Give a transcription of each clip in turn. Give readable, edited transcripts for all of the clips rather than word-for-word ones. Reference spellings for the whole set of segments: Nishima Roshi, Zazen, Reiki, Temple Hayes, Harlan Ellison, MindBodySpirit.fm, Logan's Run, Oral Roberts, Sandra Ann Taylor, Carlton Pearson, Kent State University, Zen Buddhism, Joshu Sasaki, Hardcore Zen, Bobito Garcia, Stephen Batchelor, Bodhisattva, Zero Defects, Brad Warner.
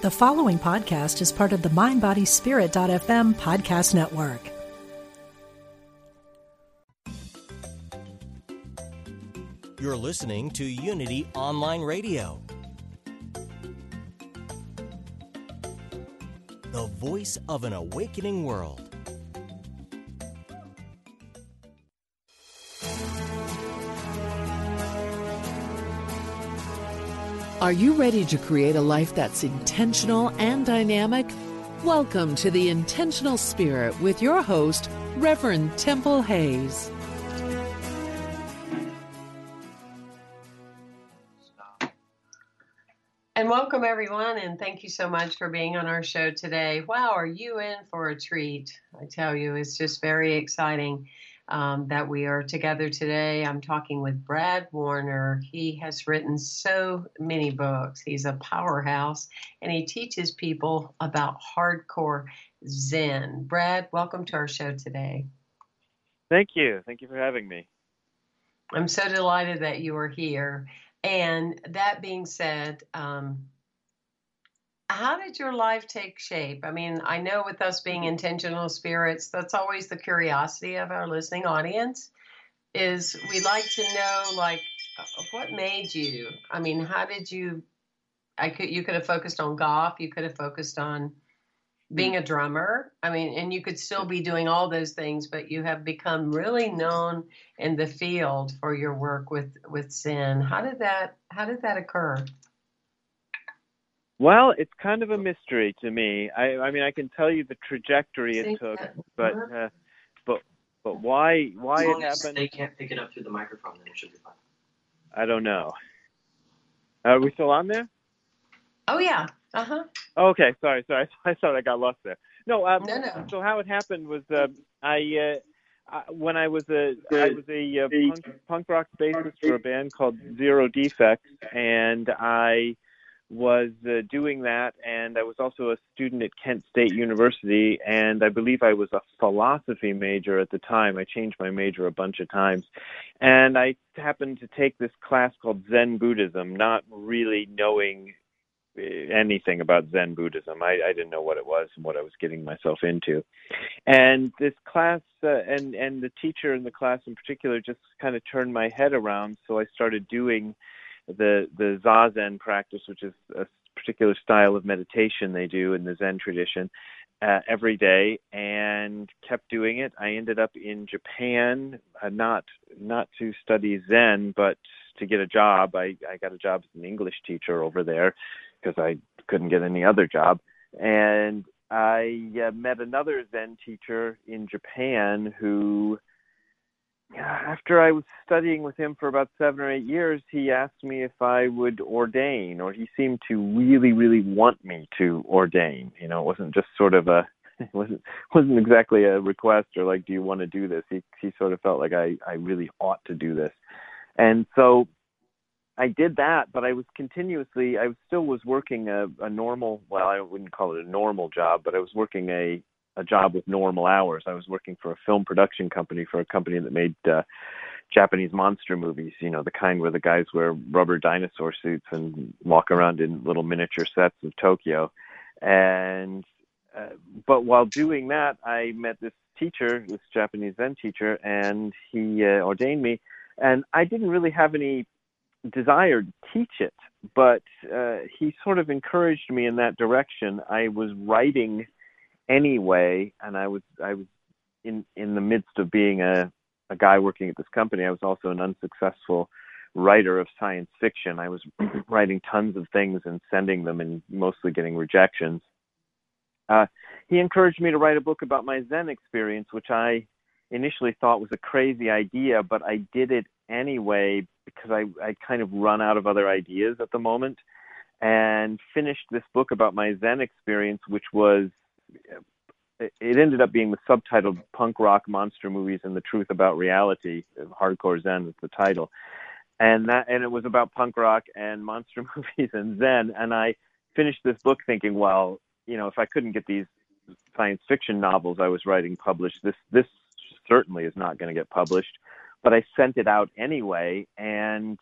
The following podcast is part of the MindBodySpirit.fm podcast network. You're listening to Unity Online Radio, the voice of an awakening world. Are you ready to create a life that's intentional and dynamic? Welcome to The Intentional Spirit with your host, Reverend Temple Hayes. And welcome, everyone, and thank you so much for being on our show today. Wow, are you in for a treat? I tell you, it's just very exciting that we are together today. I'm talking with Brad Warner. He has written so many books. He's a powerhouse, and he teaches people about hardcore Zen. Brad, welcome to our show today. Thank you. Thank you for having me. I'm so delighted that you are here. And that being said, how did your life take shape? I mean, I know with us being intentional spirits, that's always the curiosity of our listening audience, is we like to know, like, what made you? I mean, how did you, you could have focused on golf, you could have focused on being a drummer. I mean, and you could still be doing all those things, but you have become really known in the field for your work with Zen. How did that occur? Well, it's kind of a mystery to me. I mean, I can tell you the trajectory it took, but why it happened? They can't pick it up through the microphone, then it should be fine. I don't know. Are we still on there? Oh yeah. Uh huh. Okay. Sorry. I thought I got lost there. No. So how it happened was I was a punk rock bassist for a band called Zero Defects, and I was doing that, and I was also a student at Kent State University, and I believe I was a philosophy major at the time. I changed my major a bunch of times, and I happened to take this class called Zen Buddhism, not really knowing anything about Zen Buddhism. I didn't know what it was and what I was getting myself into. And this class, and the teacher in the class in particular just kind of turned my head around, so I started doing the Zazen practice, which is a particular style of meditation they do in the Zen tradition, every day, and kept doing it. I ended up in Japan, not to study Zen, but to get a job. I got a job as an English teacher over there because I couldn't get any other job. And I met another Zen teacher in Japan who, after I was studying with him for about 7 or 8 years, he asked me if I would ordain, or he seemed to really, really want me to ordain. You know, it wasn't just sort of it wasn't exactly a request or like, do you want to do this? He sort of felt like I really ought to do this. And so I did that, but I was still working a normal, well, I wouldn't call it a normal job, but I was working a job with normal hours. I was working for a film production company, for a company that made Japanese monster movies, you know, the kind where the guys wear rubber dinosaur suits and walk around in little miniature sets of Tokyo. And but while doing that, I met this teacher, this Japanese Zen teacher, and he ordained me. And I didn't really have any desire to teach it, but he sort of encouraged me in that direction. I was writing anyway, and I was in the midst of being a guy working at this company. I was also an unsuccessful writer of science fiction. I was writing tons of things and sending them and mostly getting rejections. He encouraged me to write a book about my Zen experience, which I initially thought was a crazy idea, but I did it anyway because I kind of run out of other ideas at the moment, and finished this book about my Zen experience, which was, it ended up being the subtitled Punk Rock Monster Movies and the Truth About Reality. Hardcore Zen was the title. And it was about punk rock and monster movies and Zen. And I finished this book thinking, well, you know, if I couldn't get these science fiction novels I was writing published, this certainly is not going to get published. But I sent it out anyway, and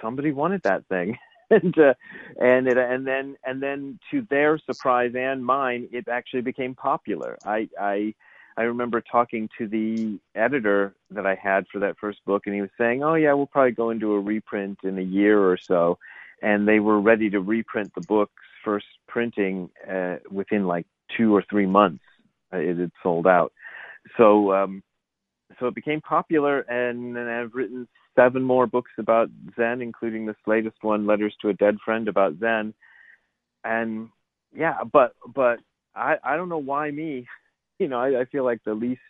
somebody wanted that thing. and then to their surprise and mine, it actually became popular. I remember talking to the editor that I had for that first book, and he was saying, "Oh yeah, we'll probably go into a reprint in a year or so," and they were ready to reprint the book's first printing within like 2 or 3 months. It had sold out, so it became popular, and I've written 7 more books about Zen, including this latest one, Letters to a Dead Friend, about Zen. And yeah, but I don't know why me. You know, I feel like the least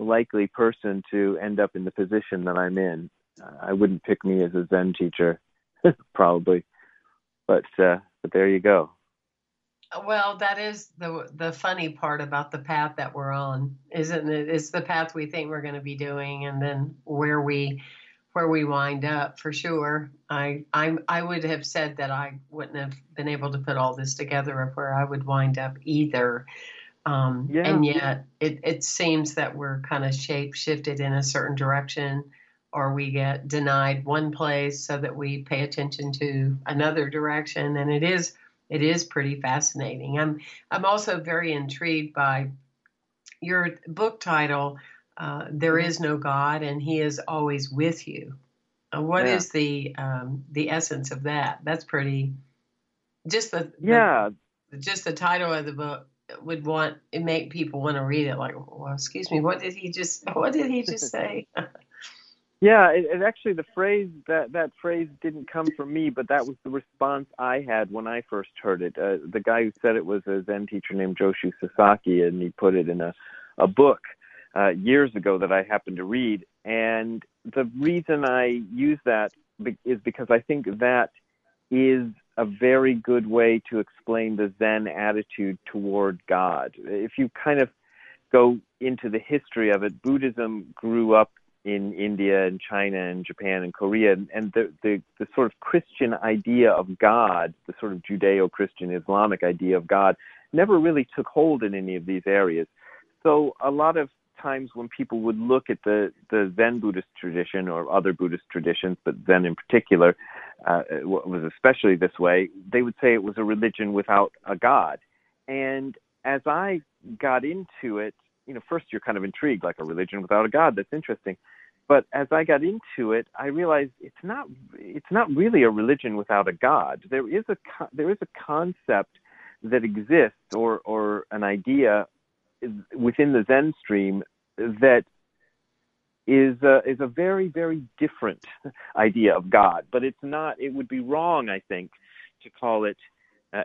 likely person to end up in the position that I'm in. I wouldn't pick me as a Zen teacher, probably. But there you go. Well, that is the funny part about the path that we're on, isn't it? It's the path we think we're going to be doing, and then where we wind up, for sure. I would have said that I wouldn't have been able to put all this together of where I would wind up either. And yet it seems that we're kind of shape-shifted in a certain direction, or we get denied one place so that we pay attention to another direction. And it is pretty fascinating. I'm also very intrigued by your book title, There Is No God and He Is Always With You. What is the essence of that? That's pretty, just the title of the book would want it make people want to read it like, well, excuse me, what did he just say? Yeah, it actually, the phrase that phrase didn't come from me, but that was the response I had when I first heard it. The guy who said it was a Zen teacher named Joshu Sasaki, and he put it in a book years ago that I happened to read. And the reason I use that is because I think that is a very good way to explain the Zen attitude toward God. If you kind of go into the history of it, Buddhism grew up in India and China and Japan and Korea, and the sort of Christian idea of God, the sort of Judeo-Christian Islamic idea of God, never really took hold in any of these areas. So a lot of times when people would look at the Zen Buddhist tradition or other Buddhist traditions, but Zen in particular was especially this way, they would say it was a religion without a God. And as I got into it, you know, first you're kind of intrigued, like a religion without a God, that's interesting. But as I got into it, I realized it's not really a religion without a God. There is a concept that exists or an idea within the Zen stream that is a very, very different idea of God, but it's not. It would be wrong, I think, to call it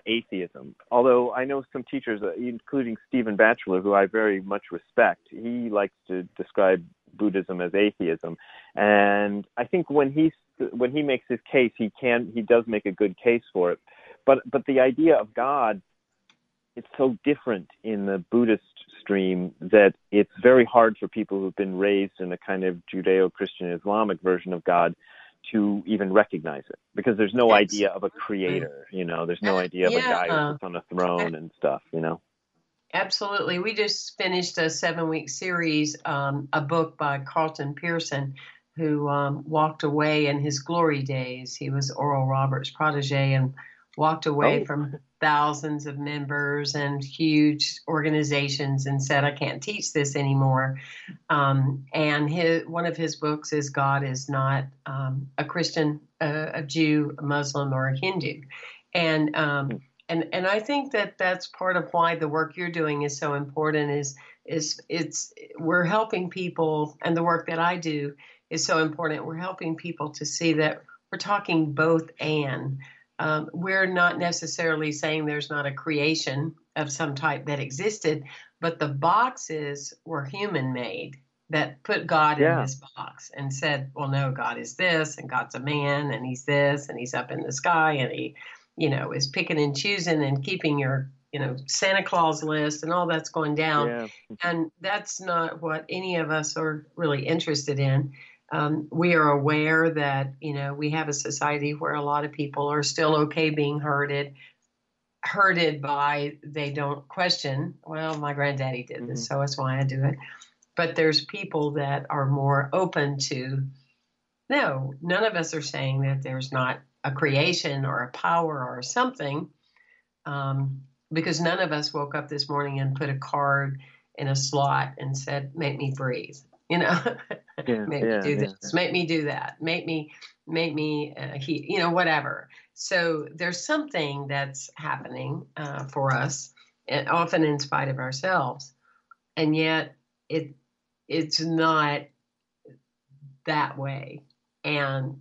atheism. Although I know some teachers, including Stephen Batchelor, who I very much respect, he likes to describe Buddhism as atheism, and I think when he makes his case, he does make a good case for it. But the idea of God, it's so different in the Buddhist stream that it's very hard for people who've been raised in a kind of Judeo-Christian Islamic version of God to even recognize it, because there's no idea of a creator, you know, there's no idea of a guy who's on a throne and stuff, you know. Absolutely. We just finished a 7-week series, a book by Carlton Pearson, who walked away in his glory days. He was Oral Roberts' protege and walked away from thousands of members and huge organizations and said, I can't teach this anymore. And one of his books is God is Not a Christian, a Jew, a Muslim, or a Hindu. And I think that that's part of why the work you're doing is so important is we're helping people, and the work that I do is so important. We're helping people to see that we're talking both and. We're not necessarily saying there's not a creation of some type that existed, but the boxes were human-made that put God in this box and said, well, no, God is this, and God's a man, and he's this, and he's up in the sky, and he, you know, is picking and choosing and keeping your, you know, Santa Claus list and all that's going down. Yeah. And that's not what any of us are really interested in. We are aware that, you know, we have a society where a lot of people are still okay being herded by, they don't question, well, my granddaddy did this, so that's why I do it. But there's people that are more open to, no, none of us are saying that there's not a creation or a power or something, because none of us woke up this morning and put a card in a slot and said, make me breathe, you know, yeah, make me do this, make me do that, make me, you know, whatever. So there's something that's happening for us, and often in spite of ourselves. And yet it's not that way. And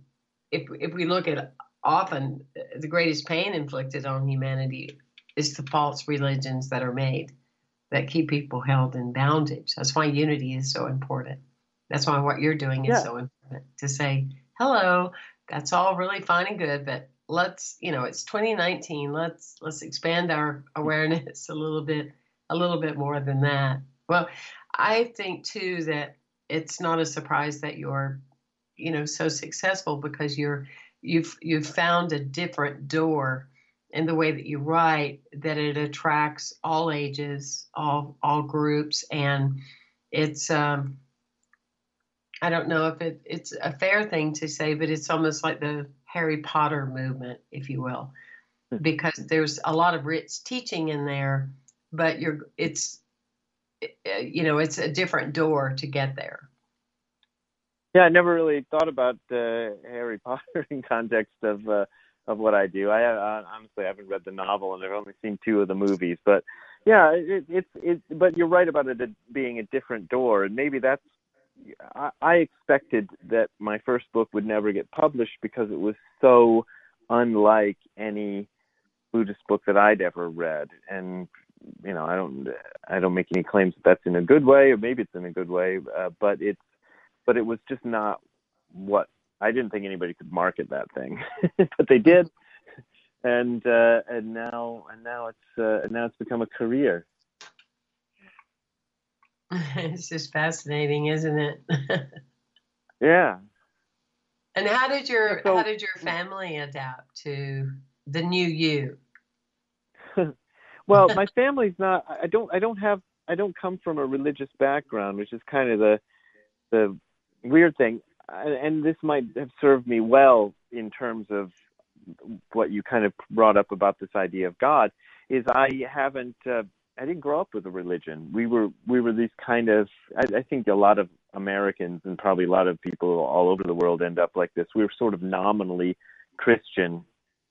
if we look at often the greatest pain inflicted on humanity is the false religions that are made that keep people held in bondage. That's why unity is so important. That's why what you're doing is so important, to say, hello, that's all really fine and good, but let's, you know, it's 2019. Let's expand our awareness a little bit more than that. Well, I think too that it's not a surprise that you're, you know, so successful, because you've found a different door in the way that you write, that it attracts all ages, all groups. And it's, I don't know if it's a fair thing to say, but it's almost like the Harry Potter movement, if you will, because there's a lot of rich teaching in there, but it's a different door to get there. Yeah, I never really thought about Harry Potter in context of what I do. I honestly haven't read the novel, and I've only seen two of the movies. But yeah, but you're right about it being a different door, and maybe that's. I expected that my first book would never get published because it was so unlike any Buddhist book that I'd ever read, and you know, I don't make any claims that that's in a good way, or maybe it's in a good way, but it was just not what I didn't think anybody could market that thing, but they did, and now it's become a career. It's just fascinating, isn't it? Yeah. And how did your family adapt to the new you? Well, my family's not. I don't come from a religious background, which is kind of the weird thing. And this might have served me well in terms of what you kind of brought up about this idea of God. Is I didn't grow up with a religion. We were these kind of, I think a lot of Americans and probably a lot of people all over the world end up like this. We were sort of nominally Christian,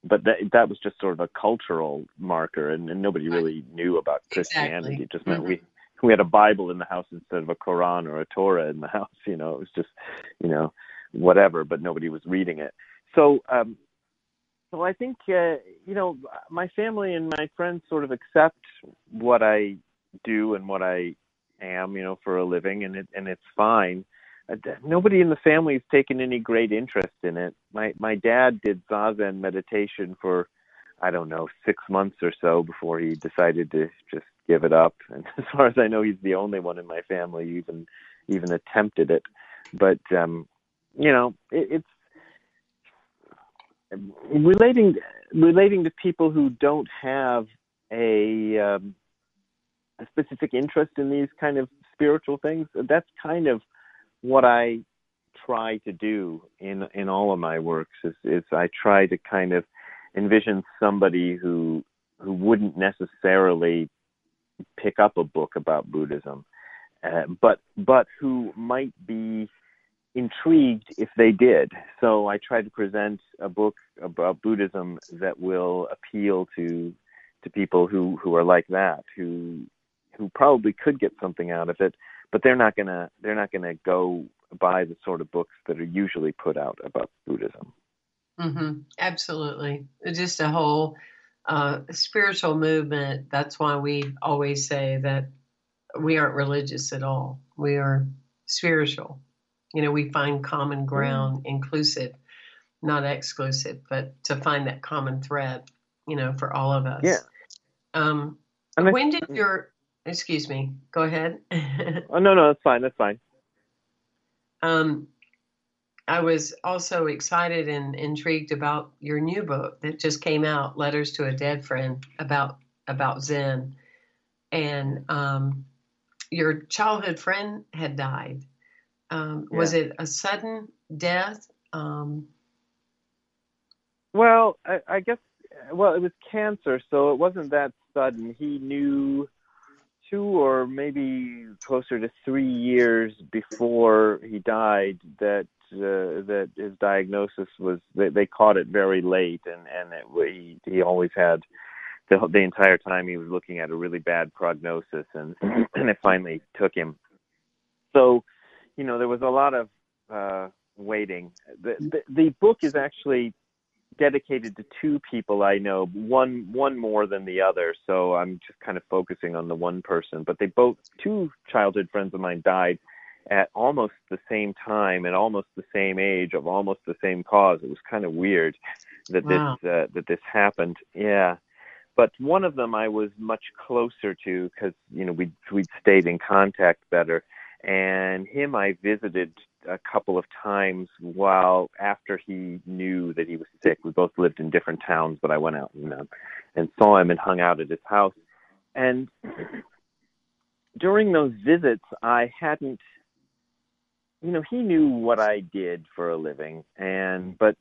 but that was just sort of a cultural marker, and nobody really knew about Christianity. Exactly. It just meant we had a Bible in the house instead of a Quran or a Torah in the house. You know, it was just, you know, whatever, but nobody was reading it. So I think, you know, my family and my friends sort of accept what I do and what I am, you know, for a living, and it's fine. Nobody in the family has taken any great interest in it. My dad did Zazen meditation for, I don't know, 6 months or so before he decided to just give it up. And as far as I know, he's the only one in my family who even attempted it. But, you know, it's relating to people who don't have a specific interest in these kind of spiritual things. That's kind of what I try to do in all of my works. Is I try to kind of envision somebody who wouldn't necessarily pick up a book about Buddhism, but who might be intrigued if they did. So I try to present a book about Buddhism that will appeal to people who are like that, who probably could get something out of it, but they're not gonna go buy the sort of books that are usually put out about Buddhism. Mm-hmm. Absolutely, just a whole spiritual movement. That's why we always say that we aren't religious at all. We are spiritual. You know, we find common ground, inclusive, not exclusive, but to find that common thread, you know, for all of us. Yeah. Excuse me, go ahead. Oh, no, that's fine. I was also excited and intrigued about your new book that just came out, Letters to a Dead Friend, about Zen. And your childhood friend had died. Was it a sudden death? Well, I guess, well, it was cancer, so it wasn't that sudden. He knew 2 or maybe closer to 3 years before he died that that his diagnosis was, they caught it very late, and it, he always had, the entire time he was looking at a really bad prognosis, and it finally took him. So, you know, there was a lot of waiting. The book is actually dedicated to 2 people I know, one more than the other, so I'm just kind of focusing on the one person, but they both, 2 childhood friends of mine died at almost the same time and almost the same age of almost the same cause. It was kind of weird that this happened. Yeah. But one of them I was much closer to because, you know, we'd stayed in contact better. And him I visited a couple of times while after he knew that he was sick. We both lived in different towns, but I went out and saw him and hung out at his house. And during those visits, I hadn't, you know, he knew what I did for a living, and but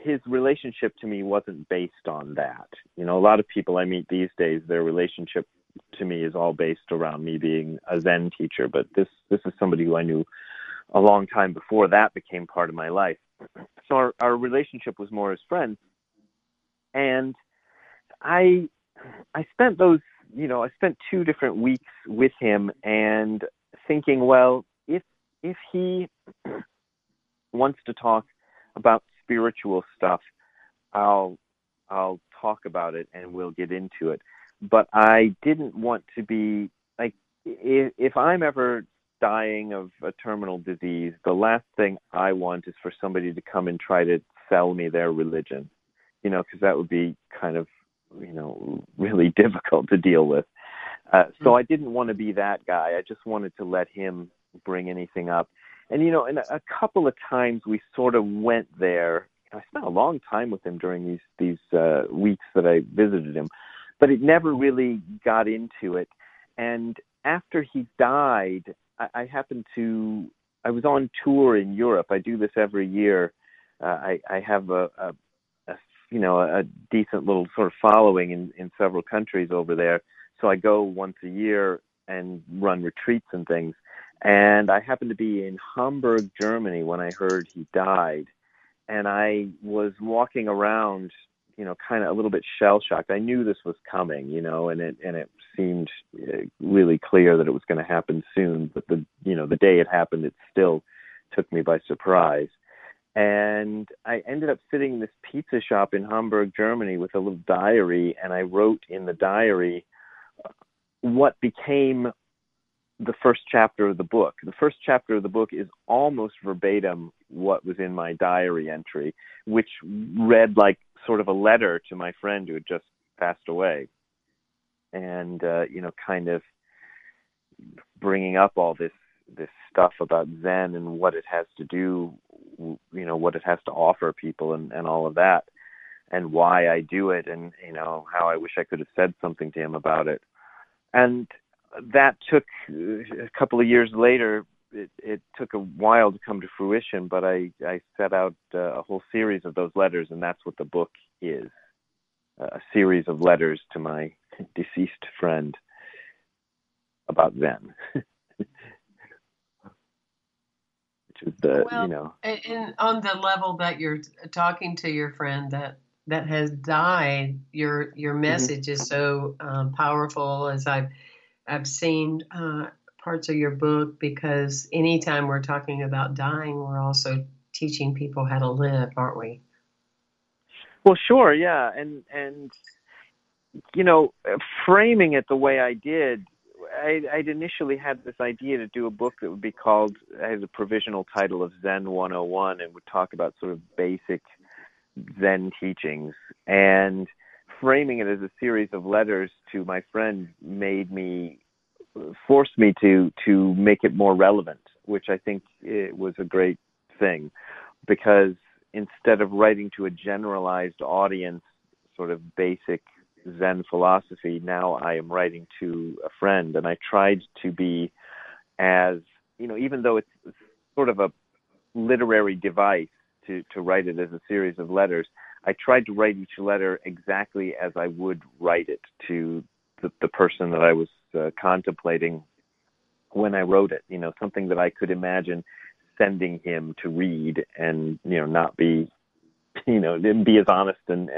his relationship to me wasn't based on that. You know, a lot of people I meet these days, their relationship to me is all based around me being a Zen teacher, but this is somebody who I knew a long time before that became part of my life. So our relationship was more as friends, and I spent those, you know, I spent 2 different weeks with him and thinking, well, if he wants to talk about spiritual stuff, I'll talk about it and we'll get into it. But I didn't want to be like, if I'm ever dying of a terminal disease, the last thing I want is for somebody to come and try to sell me their religion, you know, because that would be kind of, you know, really difficult to deal with. So I didn't want to be that guy. I just wanted to let him bring anything up. And, you know, and a couple of times we sort of went there. I spent a long time with him during these weeks that I visited him, but it never really got into it. And after he died, I was on tour in Europe. I do this every year. I have a decent little sort of following in several countries over there. So I go once a year and run retreats and things. And I happened to be in Hamburg, Germany when I heard he died. And I was walking around, you know, kind of a little bit shell-shocked. I knew this was coming, you know, and it seemed really clear that it was going to happen soon. But the day it happened, it still took me by surprise. And I ended up sitting in this pizza shop in Hamburg, Germany with a little diary. And I wrote in the diary what became the first chapter of the book. The first chapter of the book is almost verbatim what was in my diary entry, which read like sort of a letter to my friend who had just passed away. And, you know, kind of bringing up all this stuff about Zen and what it has to do, you know, what it has to offer people and all of that, and why I do it, and, you know, how I wish I could have said something to him about it. And that took a couple of years later. It took a while to come to fruition, but I set out a whole series of those letters, and that's what the book is, a series of letters to my deceased friend about Zen. Which is the, well, you know. And on the level that you're talking to your friend that has died, your message is so powerful, as I've seen parts of your book, because anytime we're talking about dying, we're also teaching people how to live, aren't we? Well, sure. Yeah. And, you know, framing it the way I did, I'd initially had this idea to do a book that would be called, as a provisional title, of Zen 101, and would talk about sort of basic Zen teachings. And framing it as a series of letters to my friend forced me to make it more relevant, which I think it was a great thing, because instead of writing to a generalized audience, sort of basic Zen philosophy, now I am writing to a friend. And I tried to be, as, you know, even though it's sort of a literary device to write it as a series of letters, I tried to write each letter exactly as I would write it to the person that I was contemplating when I wrote it, you know, something that I could imagine sending him to read and, you know, not be, you know, be as honest and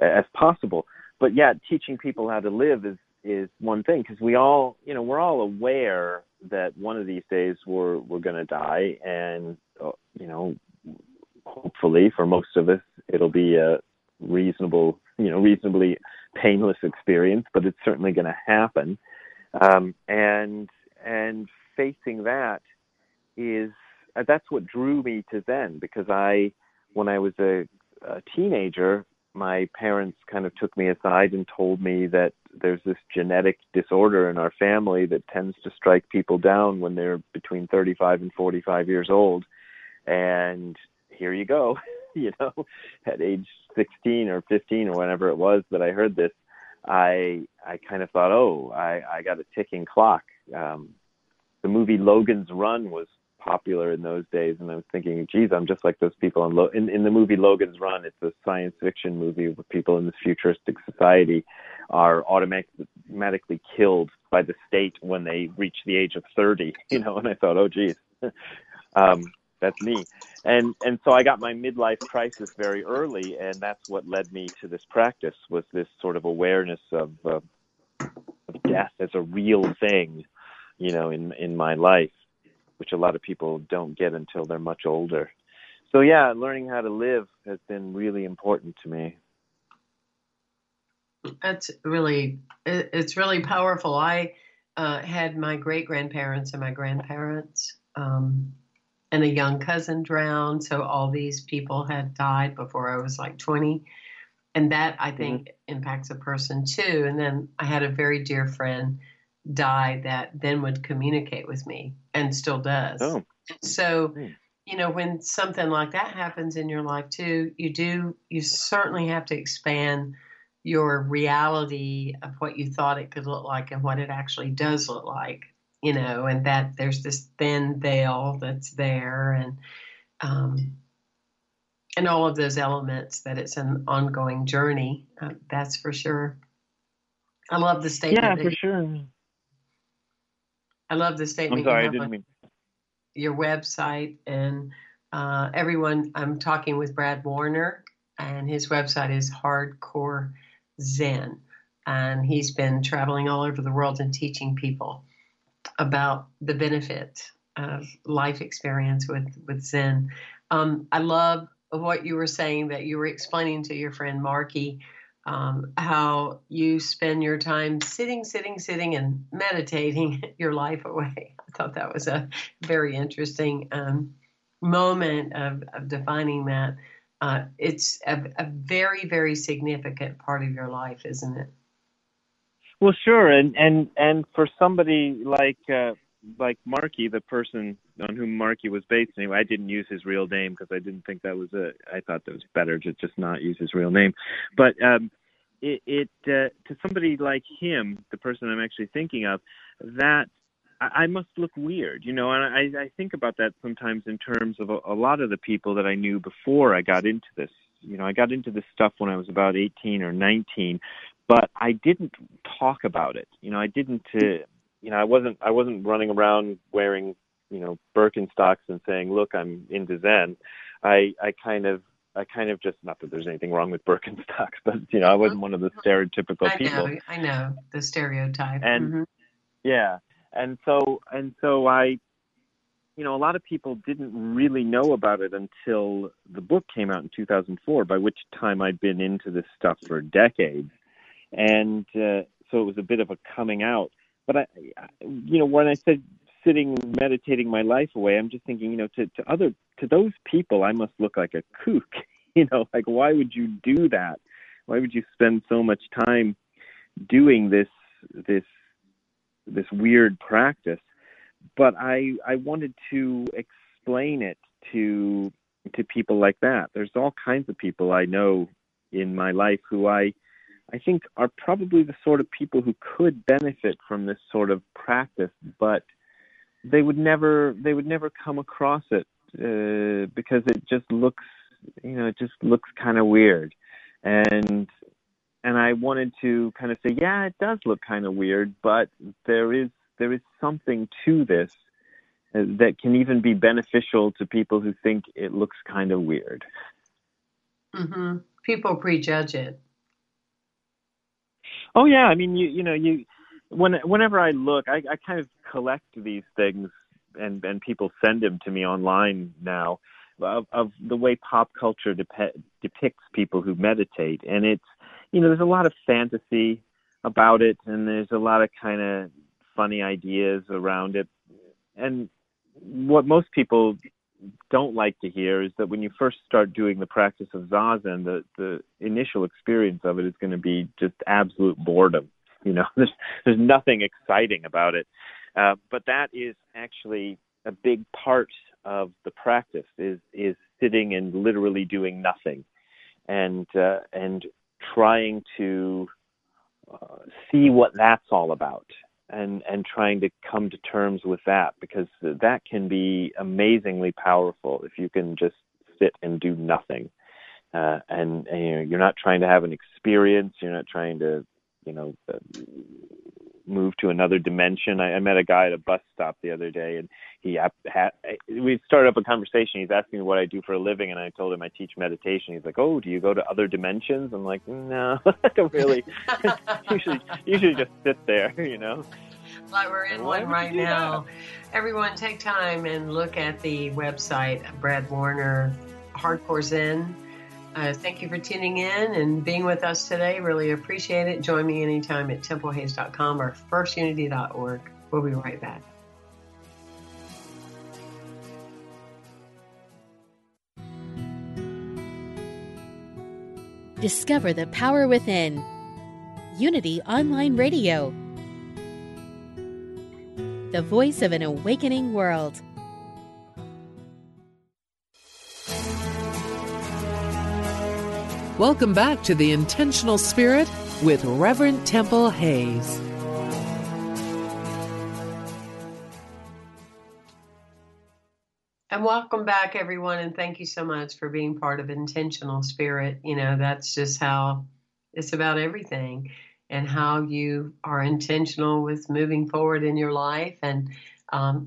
as possible. But yeah, teaching people how to live is one thing, because we all, you know, we're all aware that one of these days we're going to die, and, you know, hopefully for most of us it'll be a reasonable, you know, reasonably painless experience, but it's certainly going to happen. And facing that is, that's what drew me to Zen, because when I was a teenager, my parents kind of took me aside and told me that there's this genetic disorder in our family that tends to strike people down when they're between 35 and 45 years old. And here you go, you know, at age 16 or 15 or whenever it was that I heard this, I kind of thought, I got a ticking clock. The movie Logan's Run was popular in those days, and I was thinking, geez, I'm just like those people in the movie Logan's Run. It's a science fiction movie where people in this futuristic society are automatically killed by the state when they reach the age of 30, you know, and I thought, oh, geez, that's me. And so I got my midlife crisis very early, and that's what led me to this practice, was this sort of awareness of death as a real thing, you know, in my life, which a lot of people don't get until they're much older. So yeah, learning how to live has been really important to me. It's really powerful. I had my great-grandparents and my grandparents and a young cousin drowned. So all these people had died before I was like 20. And that, I think, impacts a person too. And then I had a very dear friend die that then would communicate with me and still does. Oh. So, you know, when something like that happens in your life too, you certainly have to expand your reality of what you thought it could look like and what it actually does look like, you know, and that there's this thin veil that's there, and all of those elements, that it's an ongoing journey. That's for sure. I love the statement. Yeah, for sure. I love the statement. I'm sorry, I didn't mean. Your website, and everyone, I'm talking with Brad Warner, and his website is Hardcore Zen, and he's been traveling all over the world and teaching people about the benefit of life experience with Zen. I love what you were saying, that you were explaining to your friend Marky how you spend your time sitting, and meditating your life away. I thought that was a very interesting moment of defining that. It's a very, very significant part of your life, isn't it? Well, sure, and for somebody like Marky, the person on whom Marky was based, anyway, I didn't use his real name because I didn't think that was I thought that was better to just not use his real name. But to somebody like him, the person I'm actually thinking of, that I must look weird, you know. And I think about that sometimes in terms of a lot of the people that I knew before I got into this. You know, I got into this stuff when I was about 18 or 19, but I didn't talk about it. You know, I didn't. You know, I wasn't running around wearing, you know, Birkenstocks and saying, "Look, I'm into Zen." I kind of just, not that there's anything wrong with Birkenstocks, but you know, I wasn't one of the stereotypical people. I know the stereotype. And yeah, and so I, you know, a lot of people didn't really know about it until the book came out in 2004. By which time I'd been into this stuff for decades, and so it was a bit of a coming out. But I, you know, when I said sitting, meditating my life away, I'm just thinking, you know, to those people, I must look like a kook, you know, like, why would you do that? Why would you spend so much time doing this weird practice? But I wanted to explain it to people like that. There's all kinds of people I know in my life who I think are probably the sort of people who could benefit from this sort of practice, but they would never come across it because it just looks you know, it just looks kind of weird. And I wanted to kind of say, yeah, it does look kind of weird, but there is something to this that can even be beneficial to people who think it looks kind of weird. Mm-hmm. People prejudge it. Oh yeah, I mean, whenever I look, I kind of collect these things, and people send them to me online now of the way pop culture depicts people who meditate, and it's, you know, there's a lot of fantasy about it, and there's a lot of kind of funny ideas around it. And what most people don't like to hear is that when you first start doing the practice of Zazen, the initial experience of it is going to be just absolute boredom. You know, there's nothing exciting about it. But that is actually a big part of the practice, is sitting and literally doing nothing, and trying to see what that's all about. And trying to come to terms with that, because that can be amazingly powerful if you can just sit and do nothing. And you know, you're not trying to have an experience. You're not trying to, you know, move to another dimension. I met a guy at a bus stop the other day, and we started up a conversation. He's asking me what I do for a living, and I told him I teach meditation. He's like, "Oh, do you go to other dimensions?" I'm like, "No, I don't really. usually just sit there, you know." Like we're in one right now. That? Everyone, take time and look at the website of Brad Warner, Hardcore Zen. Thank you for tuning in and being with us today. Really appreciate it. Join me anytime at templehays.com or firstunity.org. We'll be right back. Discover the power within. Unity Online Radio. The voice of an awakening world. Welcome back to The Intentional Spirit with Reverend Temple Hayes. And welcome back, everyone, and thank you so much for being part of Intentional Spirit. You know, that's just how it's about everything, and how you are intentional with moving forward in your life. And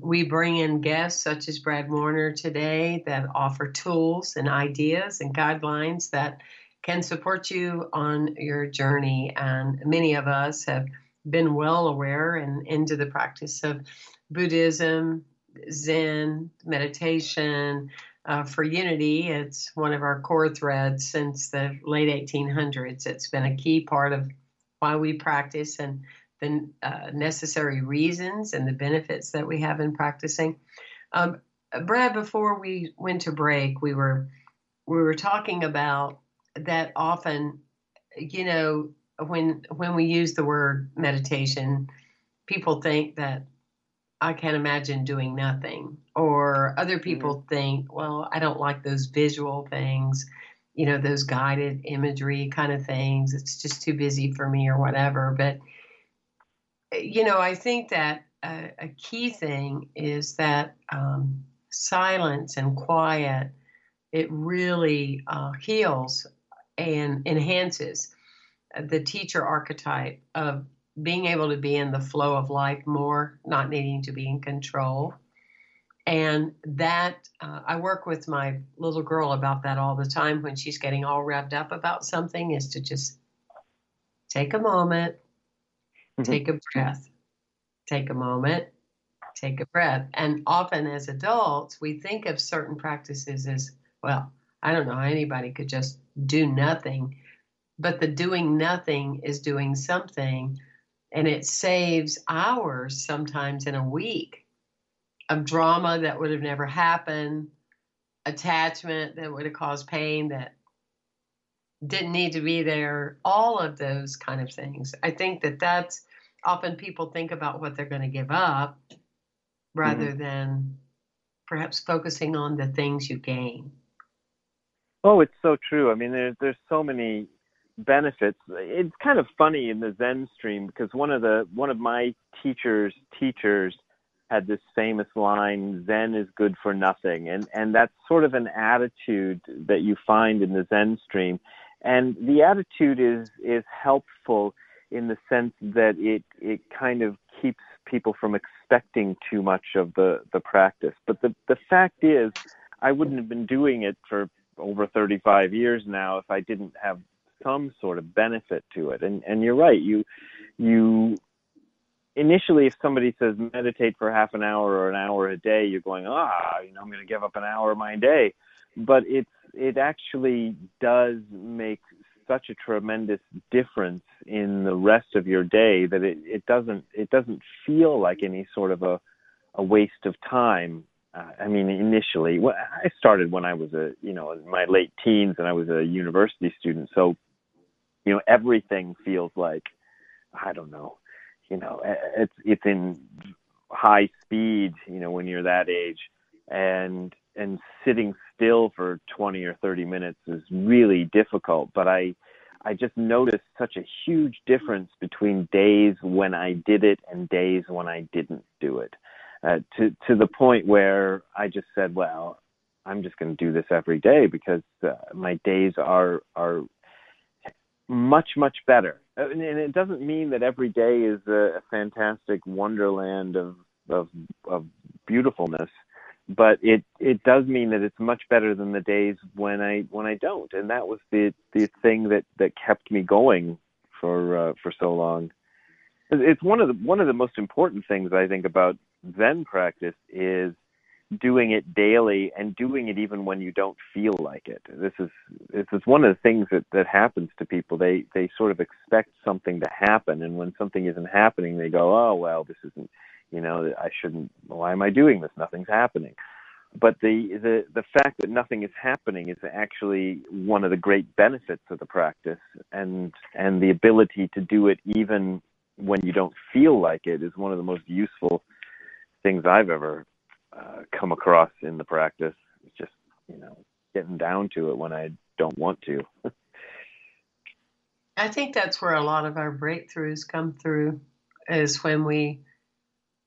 we bring in guests such as Brad Warner today that offer tools and ideas and guidelines that can support you on your journey. And many of us have been well aware and into the practice of Buddhism, Zen, meditation. For Unity, it's one of our core threads since the late 1800s. It's been a key part of why we practice, and the necessary reasons and the benefits that we have in practicing. Brad, before we went to break, we were talking about that often, you know, when we use the word meditation, people think that I can't imagine doing nothing, or other people think, well, I don't like those visual things, you know, those guided imagery kind of things. It's just too busy for me or whatever. But, you know, I think that a key thing is that silence and quiet, it really heals and enhances the teacher archetype of being able to be in the flow of life more, not needing to be in control. And that, I work with my little girl about that all the time when she's getting all revved up about something, is to just take a moment, mm-hmm. take a breath, take a moment, take a breath. And often as adults, we think of certain practices as, well, I don't know, anybody could just do nothing. But the doing nothing is doing something, and it saves hours sometimes in a week of drama that would have never happened, attachment that would have caused pain that didn't need to be there, all of those kind of things. I think that that's often people think about what they're going to give up rather mm-hmm. than perhaps focusing on the things you gain. Oh, it's so true. I mean, there's so many benefits. It's kind of funny in the Zen stream, because one of my teachers' teachers had this famous line, Zen is good for nothing. And that's sort of an attitude that you find in the Zen stream. And the attitude is helpful in the sense that it kind of keeps people from expecting too much of the practice. But the fact is, I wouldn't have been doing it for over 35 years now if I didn't have some sort of benefit to it. And you're right. You initially, if somebody says meditate for half an hour or an hour a day, you're going, I'm going to give up an hour of my day. But it actually does make such a tremendous difference in the rest of your day that it doesn't feel like any sort of a waste of time. Initially, I started when I was in my late teens and I was a university student. So, everything feels like, I don't know, it's in high speed, when you're that age, and sitting still for 20 or 30 minutes is really difficult. But I just noticed such a huge difference between days when I did it and days when I didn't do it. To the point where I just said, well, I'm just going to do this every day because my days are much, much better. And it doesn't mean that every day is a fantastic wonderland of beautifulness, but it does mean that it's much better than the days when I don't. And that was the thing that kept me going for so long. It's one of the most important things I think about Zen practice is doing it daily and doing it even when you don't feel like it. This is one of the things that happens to people. They sort of expect something to happen, and when something isn't happening, they go, oh, well, this isn't, I shouldn't, why am I doing this? Nothing's happening. But the fact that nothing is happening is actually one of the great benefits of the practice, and the ability to do it even when you don't feel like it is one of the most useful things I've ever come across in the practice. It's just, getting down to it when I don't want to. I think that's where a lot of our breakthroughs come through, is when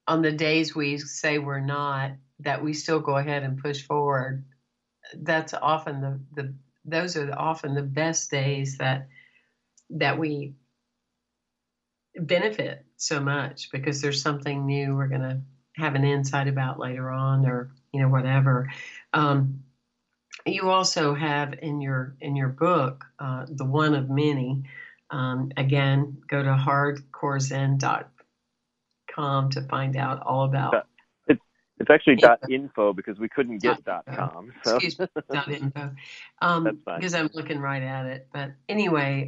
on the days we say we're not, that we still go ahead and push forward. That's often those are often the best days that we benefit so much, because there's something new we're going to have an insight about later on, or whatever. You also have in your book, the one of many. Again, go to hardcorezen.com to find out all about. It's actually .info because we couldn't get .com. So. Excuse me, .info. That's fine. Because I'm looking right at it. But anyway,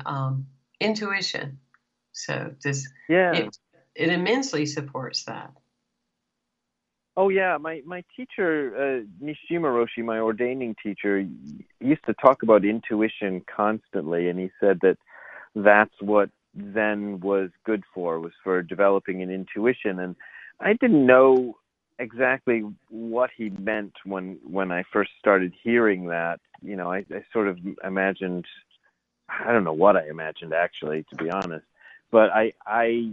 intuition. So it immensely supports that. Oh, yeah. My teacher, Nishima Roshi, my ordaining teacher, used to talk about intuition constantly, and he said that that's what Zen was good for, was for developing an intuition. And I didn't know exactly what he meant when I first started hearing that. I sort of imagined, I don't know what I imagined, actually, to be honest. But I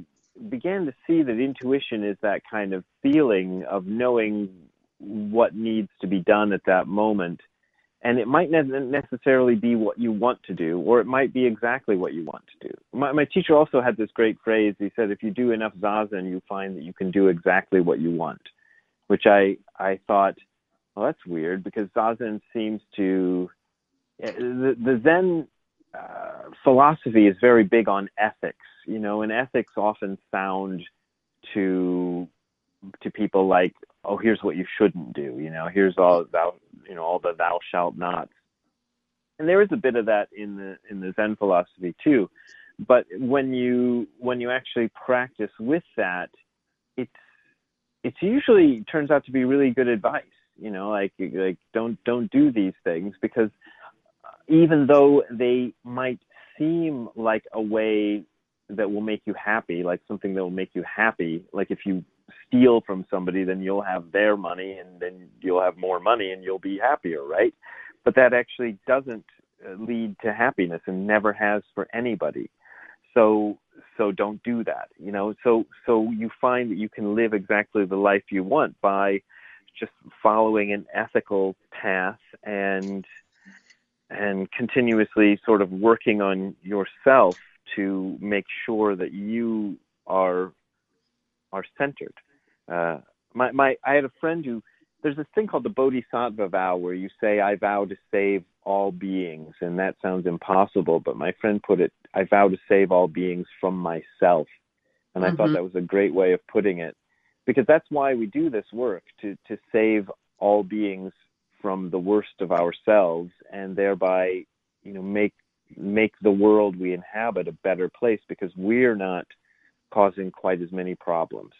began to see that intuition is that kind of feeling of knowing what needs to be done at that moment. And it might not necessarily be what you want to do, or it might be exactly what you want to do. My teacher also had this great phrase. He said, if you do enough zazen, you find that you can do exactly what you want, which I thought, well, that's weird, because zazen seems to... The Zen philosophy is very big on ethics, and ethics often sound to people like, oh, here's what you shouldn't do, here's all the thou shalt nots. And there is a bit of that in the Zen philosophy too. But when you actually practice with that, it's usually turns out to be really good advice, like don't do these things, because even though they might seem like a way that will make you happy, like something that will make you happy, like if you steal from somebody, then you'll have their money and then you'll have more money and you'll be happier, right? But that actually doesn't lead to happiness and never has for anybody. So so don't do that, you know. So you find that you can live exactly the life you want by just following an ethical path and continuously sort of working on yourself to make sure that you are centered. I had a friend who, there's this thing called the Bodhisattva vow where you say, I vow to save all beings. And that sounds impossible, but my friend put it, I vow to save all beings from myself. And I thought that was a great way of putting it, because that's why we do this work, to save all beings from the worst of ourselves, and thereby, you know, make the world we inhabit a better place, because we're not causing quite as many problems.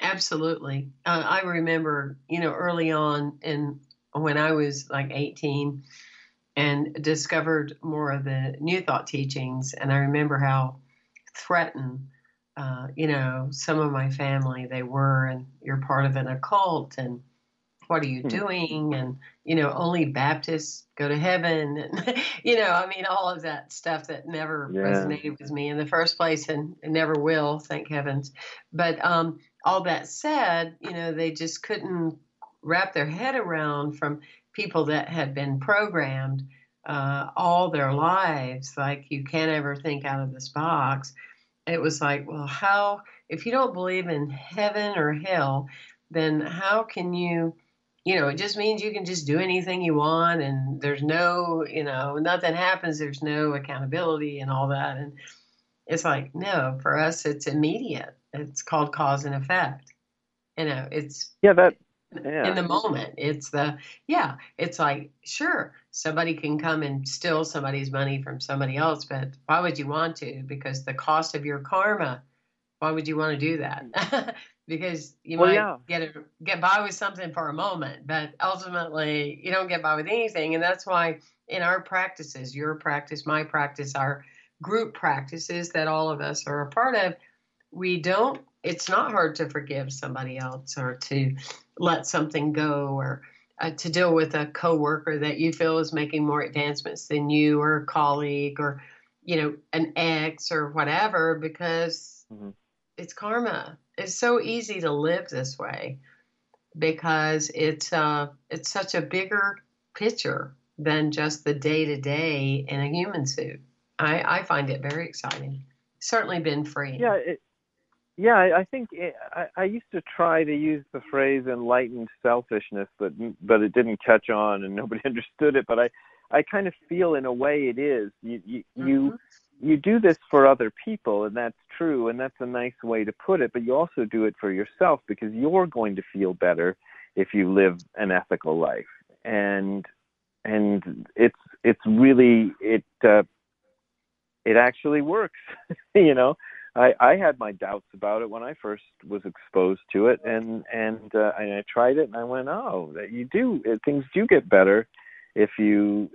Absolutely. I remember, you know, early on in when I was like 18 and discovered more of the New Thought teachings. And I remember how threatened, you know, some of my family, they were, and you're part of an occult, and what are you doing? And, you know, only Baptists go to heaven. And, you know, I mean, all of that stuff that never resonated with me in the first place, and never will, thank heavens. But all that said, you know, they just couldn't wrap their head around, from people that had been programmed all their lives, like, you can't ever think out of this box. It was like, well, how, if you don't believe in heaven or hell, then how can you, you know, it just means you can just do anything you want, and there's no, you know, nothing happens, there's no accountability and all that. And it's like, no, for us, it's immediate. It's called cause and effect. You know, it's in the moment. It's the, it's like, sure, somebody can come and steal somebody's money from somebody else, but why would you want to? Because the cost of your karma, why would you want to do that? Because you might get by with something for a moment, but ultimately you don't get by with anything. And that's why in our practices, your practice, my practice, our group practices that all of us are a part of, we don't, it's not hard to forgive somebody else, or to let something go, or to deal with a coworker that you feel is making more advancements than you, or a colleague, or, you know, an ex or whatever, because it's karma. It's so easy to live this way, because it's such a bigger picture than just the day-to-day in a human suit. I find it very exciting. Certainly been freeing. Yeah, I think I used to try to use the phrase enlightened selfishness, but it didn't catch on and nobody understood it. But I kind of feel in a way it is. You do this for other people, and that's true, and that's a nice way to put it, but you also do it for yourself, because you're going to feel better if you live an ethical life. And it's really, it actually works. You know, I had my doubts about it when I first was exposed to it, and I tried it, and I went, oh, things do get better if you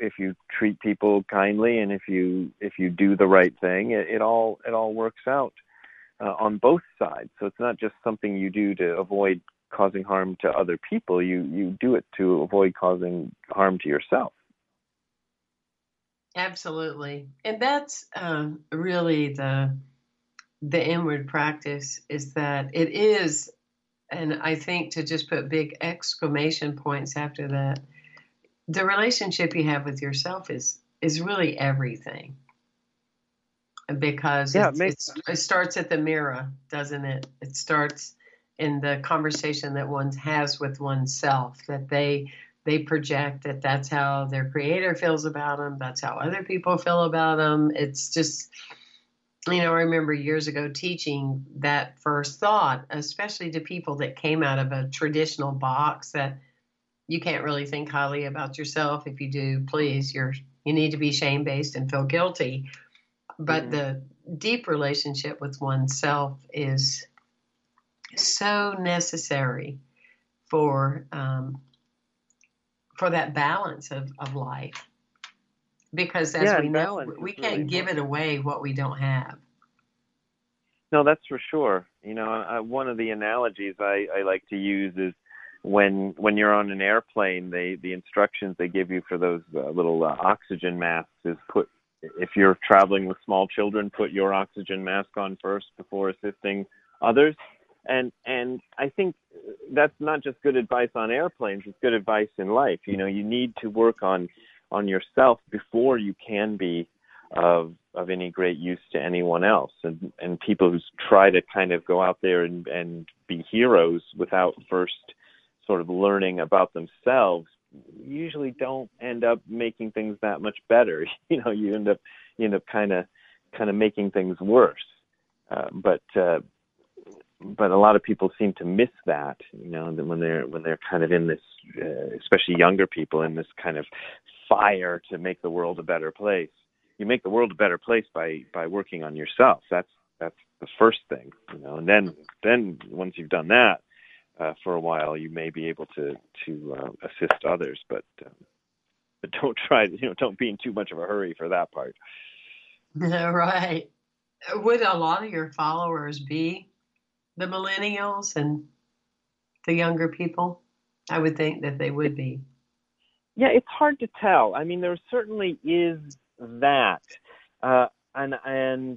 treat people kindly, and if you do the right thing. It all works out on both sides. So it's not just something you do to avoid causing harm to other people. You do it to avoid causing harm to yourself. Absolutely. And that's really the inward practice, is that it is, and I think to just put big exclamation points after that, the relationship you have with yourself is really everything, because it starts at the mirror, doesn't it? It starts in the conversation that one has with oneself, that they project that that's how their creator feels about them. That's how other people feel about them. It's just, you know, I remember years ago teaching that first thought, especially to people that came out of a traditional box that, you can't really think highly about yourself. If you do, please, you need to be shame-based and feel guilty. But the deep relationship with oneself is so necessary for that balance of life. Because as we know, we can't really give it away what we don't have. No, that's for sure. You know, one of the analogies I like to use is, when you're on an airplane, the instructions they give you for those little oxygen masks is put if you're traveling with small children, put your oxygen mask on first before assisting others. And I think that's not just good advice on airplanes, it's good advice in life. You know, you need to work on yourself before you can be of any great use to anyone else. And people who try to kind of go out there and be heroes without first sort of learning about themselves usually don't end up making things that much better. You know, you end up kind of making things worse. But a lot of people seem to miss that, you know, when they're kind of in this, especially younger people, in this kind of fire to make the world a better place. You make the world a better place by working on yourself. That's the first thing, you know. And then once you've done that for a while, you may be able to assist others. But don't try, you know, don't be in too much of a hurry for that part. Right. Would a lot of your followers be the millennials and the younger people? I would think that they would be. Yeah, it's hard to tell. I mean, there certainly is that. But one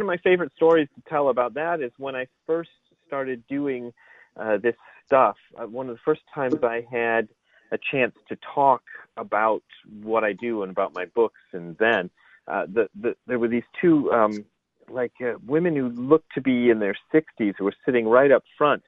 of my favorite stories to tell about that is when I first started doing this stuff, one of the first times I had a chance to talk about what I do and about my books and Zen, there were these two women who looked to be in their 60s who were sitting right up front.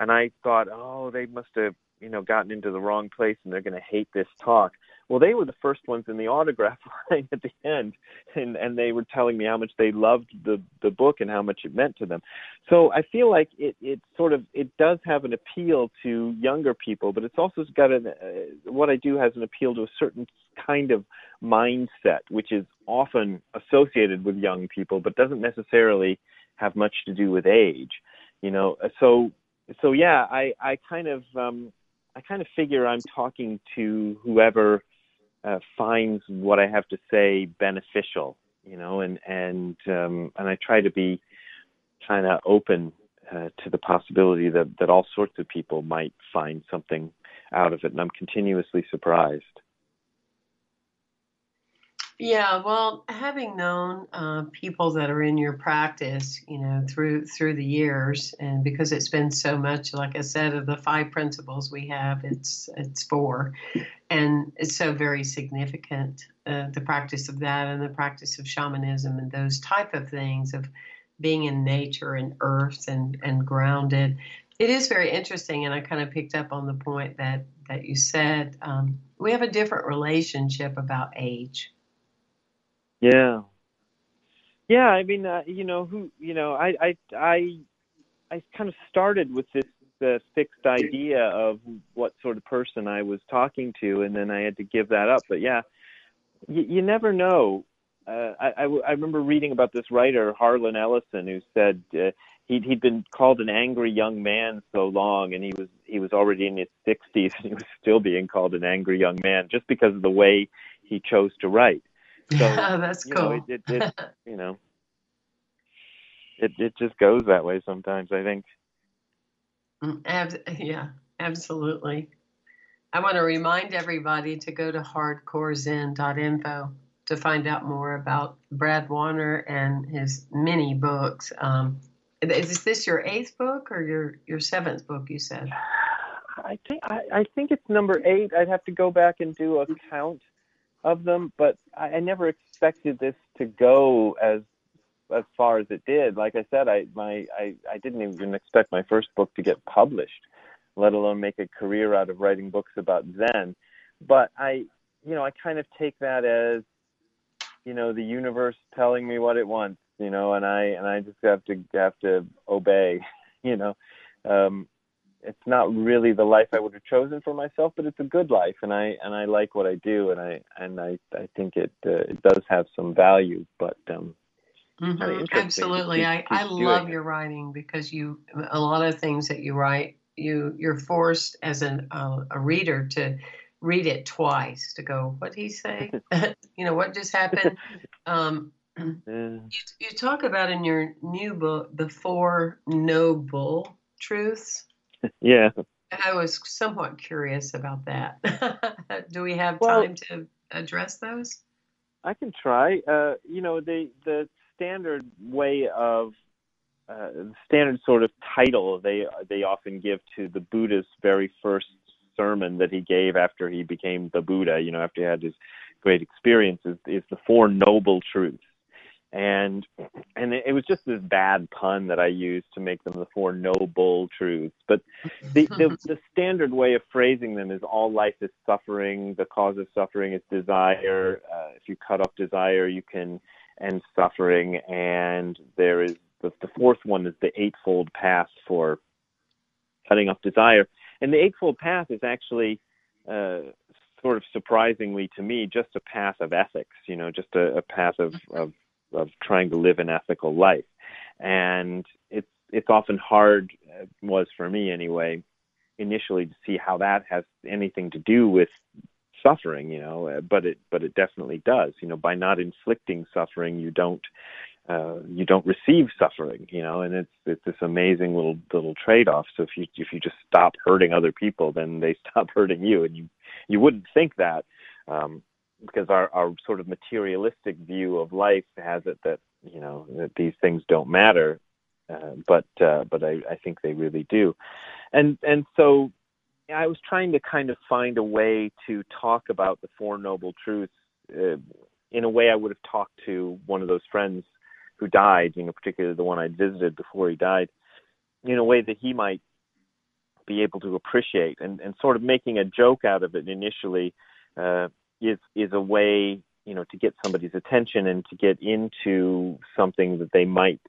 And I thought, oh, they must have, you know, gotten into the wrong place and they're going to hate this talk. Well, they were the first ones in the autograph line at the end. And they were telling me how much they loved the book and how much it meant to them. So I feel like it does have an appeal to younger people, but it's also got what I do has an appeal to a certain kind of mindset, which is often associated with young people, but doesn't necessarily have much to do with age, you know? So yeah, I kind of figure I'm talking to whoever finds what I have to say beneficial, you know, and I try to be kind of open to the possibility that all sorts of people might find something out of it, and I'm continuously surprised. Yeah, well, having known people that are in your practice, you know, through the years, and because it's been so much, like I said, of the 5 principles we have, it's 4, and it's so very significant, the practice of that and the practice of shamanism and those type of things, of being in nature and earth and grounded. It is very interesting, and I kind of picked up on the point that you said, we have a different relationship about age. Yeah. I mean, I kind of started with this fixed idea of what sort of person I was talking to, and then I had to give that up. But yeah, you never know. I remember reading about this writer, Harlan Ellison, who said he'd been called an angry young man so long, and he was already in his 60s, and he was still being called an angry young man just because of the way he chose to write. So, that's cool. You know, it just goes that way sometimes, I think. Yeah, absolutely. I want to remind everybody to go to hardcorezen.info to find out more about Brad Warner and his many books. Is this your 8th book or your 7th book, you said? I think it's number 8. I'd have to go back and do a count of them, but I never expected this to go as far as it did. Like I said, I didn't even expect my first book to get published, let alone make a career out of writing books about Zen. But I kind of take that as, you know, the universe telling me what it wants, you know, and I just have to obey, you know. It's not really the life I would have chosen for myself, but it's a good life, and I like what I do, and I think it does have some value. But absolutely, I love your writing, because a lot of things that you write, you're forced as a reader to read it twice to go, what'd he say? You know, what just happened? You talk about in your new book the 4 noble truths. Yeah. I was somewhat curious about that. Do we have time to address those? I can try. The standard way of standard sort of title they often give to the Buddha's very first sermon that he gave after he became the Buddha, after he had his great experiences, is the Four Noble Truths. And it was just this bad pun that I used to make them the Four Noble Truths. But the standard way of phrasing them is all life is suffering, the cause of suffering is desire. If you cut off desire, you can end suffering. And there is the fourth one is the Eightfold Path for cutting off desire. And the Eightfold Path is actually sort of surprisingly to me just a path of ethics, just a path of trying to live an ethical life. And it's often hard, was for me anyway, initially to see how that has anything to do with suffering, but it definitely does. By not inflicting suffering, you don't receive suffering, and it's this amazing little trade-off. So if you just stop hurting other people, then they stop hurting you, and you wouldn't think that, because our sort of materialistic view of life has it that, that these things don't matter. But I think they really do. And so I was trying to kind of find a way to talk about the Four Noble Truths in a way I would have talked to one of those friends who died, particularly the one I visited before he died, in a way that he might be able to appreciate, and sort of making a joke out of it initially, is a way, to get somebody's attention and to get into something that they might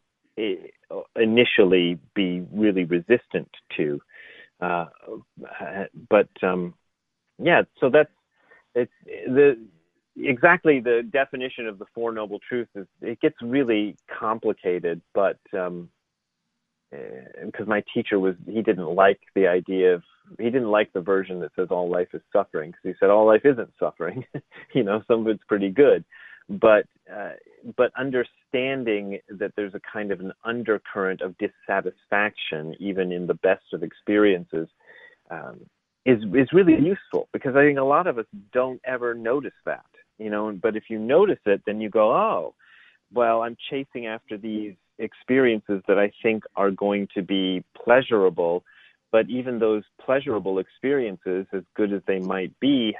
initially be really resistant to. So exactly the definition of the Four Noble Truths is it gets really complicated, but because my teacher he didn't like the version that says all life is suffering, because he said all life isn't suffering. Some of it's pretty good, but understanding that there's a kind of an undercurrent of dissatisfaction even in the best of experiences is really useful, because I think a lot of us don't ever notice that, but if you notice it, then you go, oh, well, I'm chasing after these experiences that I think are going to be pleasurable, but even those pleasurable experiences, as good as they might be,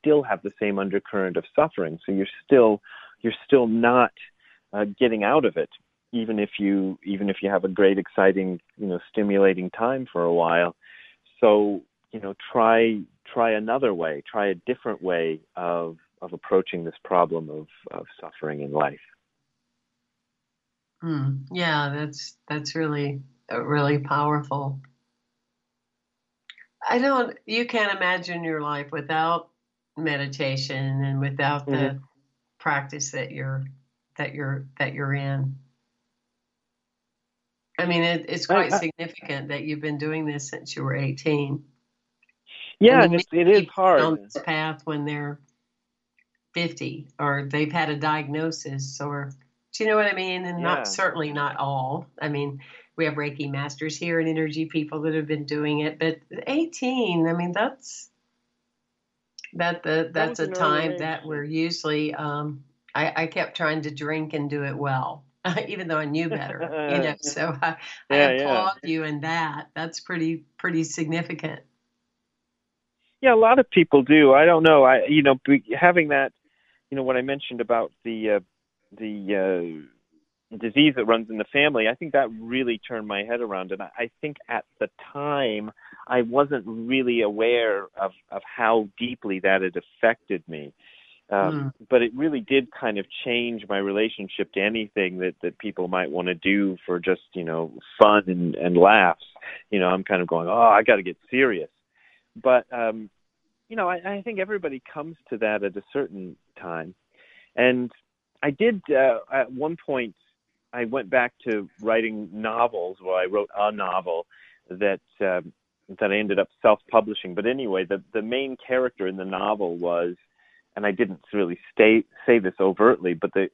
still have the same undercurrent of suffering. So you're still not getting out of it, even if you have a great, exciting, stimulating time for a while. So try another way, try a different way of approaching this problem of suffering in life. Yeah, that's really powerful. You can't imagine your life without meditation and without the practice that you're in. I mean, it's quite significant that you've been doing this since you were 18. Yeah, I mean, it is hard on this path when they're 50 or they've had a diagnosis or. Do you know what I mean? And certainly not all. I mean, we have Reiki masters here and energy people that have been doing it, but 18, I mean, that's a time that we're usually, I kept trying to drink and do it well, even though I knew better, so I applaud you in that. That's pretty significant. Yeah. A lot of people do. I don't know. Having that, what I mentioned about the disease that runs in the family, I think that really turned my head around. And I think at the time, I wasn't really aware of how deeply that had affected me. But it really did kind of change my relationship to anything that people might want to do for just, fun and laughs. I'm kind of going, oh, I got to get serious. But, I think everybody comes to that at a certain time. And I did, at one point, I went back to writing novels, where I wrote a novel that I ended up self-publishing. But anyway, the main character in the novel was, and I didn't really say this overtly, but it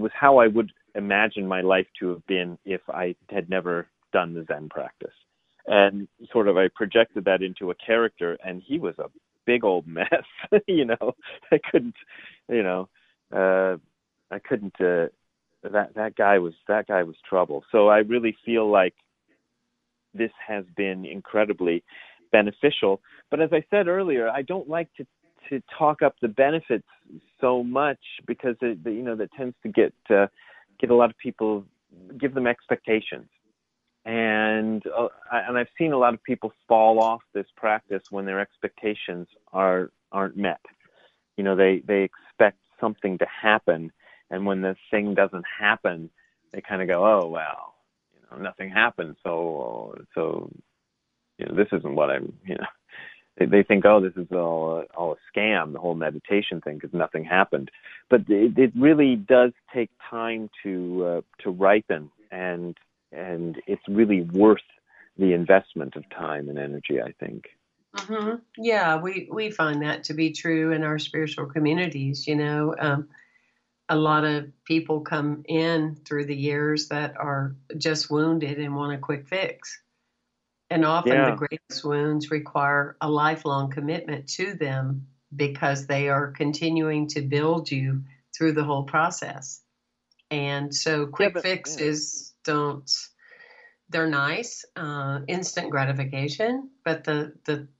was how I would imagine my life to have been if I had never done the Zen practice. And sort of I projected that into a character, and he was a big old mess, I couldn't, I couldn't. That guy was trouble. So I really feel like this has been incredibly beneficial. But as I said earlier, I don't like to talk up the benefits so much because that tends to get a lot of people, give them expectations. And I've seen a lot of people fall off this practice when their expectations aren't met. You know, they expect something to happen, and when the thing doesn't happen, they kind of go, "Oh well, you know, nothing happened, so you know, this isn't what I'm." You know, they think, "Oh, this is all a scam, the whole meditation thing, because nothing happened." But it really does take time to ripen and. And it's really worth the investment of time and energy, I think. Mm-hmm. Yeah, we find that to be true in our spiritual communities. You know, a lot of people come in through the years that are just wounded and want a quick fix. And often the greatest wounds require a lifelong commitment to them because they are continuing to build you through the whole process. And so quick fixes... They're nice, instant gratification, but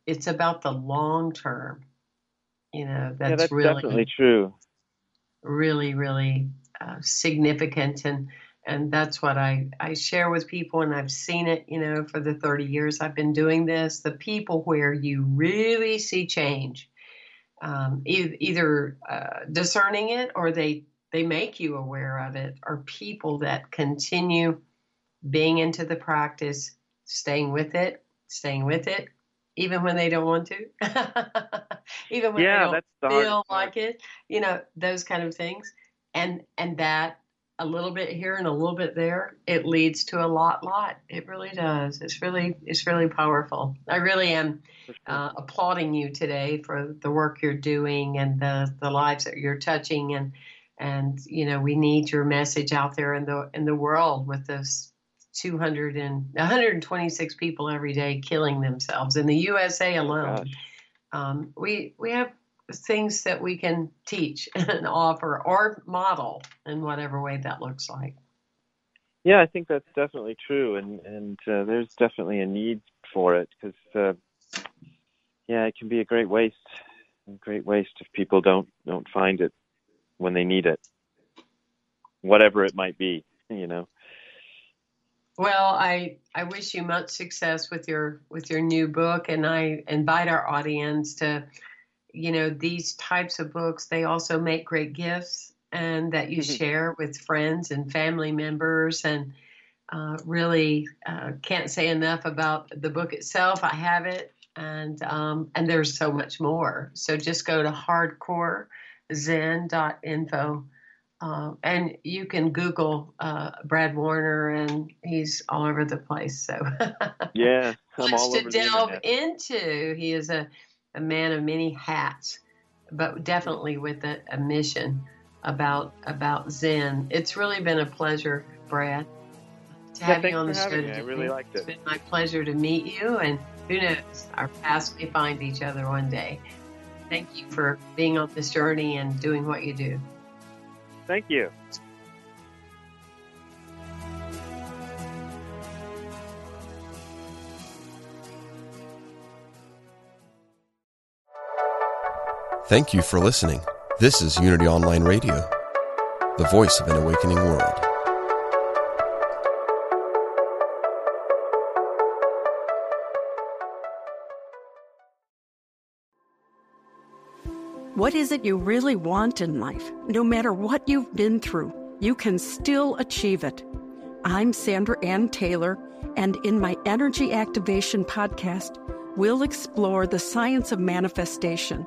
it's about the long term. You know, that's really definitely true. Really, really significant, and that's what I share with people, and I've seen it. You know, for the 30 years I've been doing this, the people where you really see change, either discerning it or they make you aware of it, are people that continue being into the practice, staying with it, even when they don't want to, even when they don't feel like it, you know, those kind of things. And that a little bit here and a little bit there, it leads to a lot. It really does. It's really powerful. I really am applauding you today for the work you're doing and the lives that you're touching. And you know, we need your message out there in the world with those 126 people every day killing themselves in the USA alone. We have things that we can teach and offer or model in whatever way that looks like. Yeah, I think that's definitely true, and there's definitely a need for it because it can be a great waste if people don't find it when they need it, whatever it might be, you know. Well, I wish you much success with your new book, and I invite our audience to, you know, these types of books, they also make great gifts, and that you share with friends and family members, and really can't say enough about the book itself. I have it, and there's so much more. So just go to hardcorezen.info and you can Google Brad Warner, and he's all over the place. So yeah, I'm all over to delve into. He is a man of many hats, but definitely with a mission about Zen. It's really been a pleasure, Brad, to have you on the show today. I really liked it. It's been my pleasure to meet you, and who knows, our paths may find each other one day. Thank you for being on this journey and doing what you do. Thank you. Thank you for listening. This is Unity Online Radio, the voice of an awakening world. What is it you really want in life? No matter what you've been through, you can still achieve it. I'm Sandra Ann Taylor, and in my Energy Activation podcast, we'll explore the science of manifestation,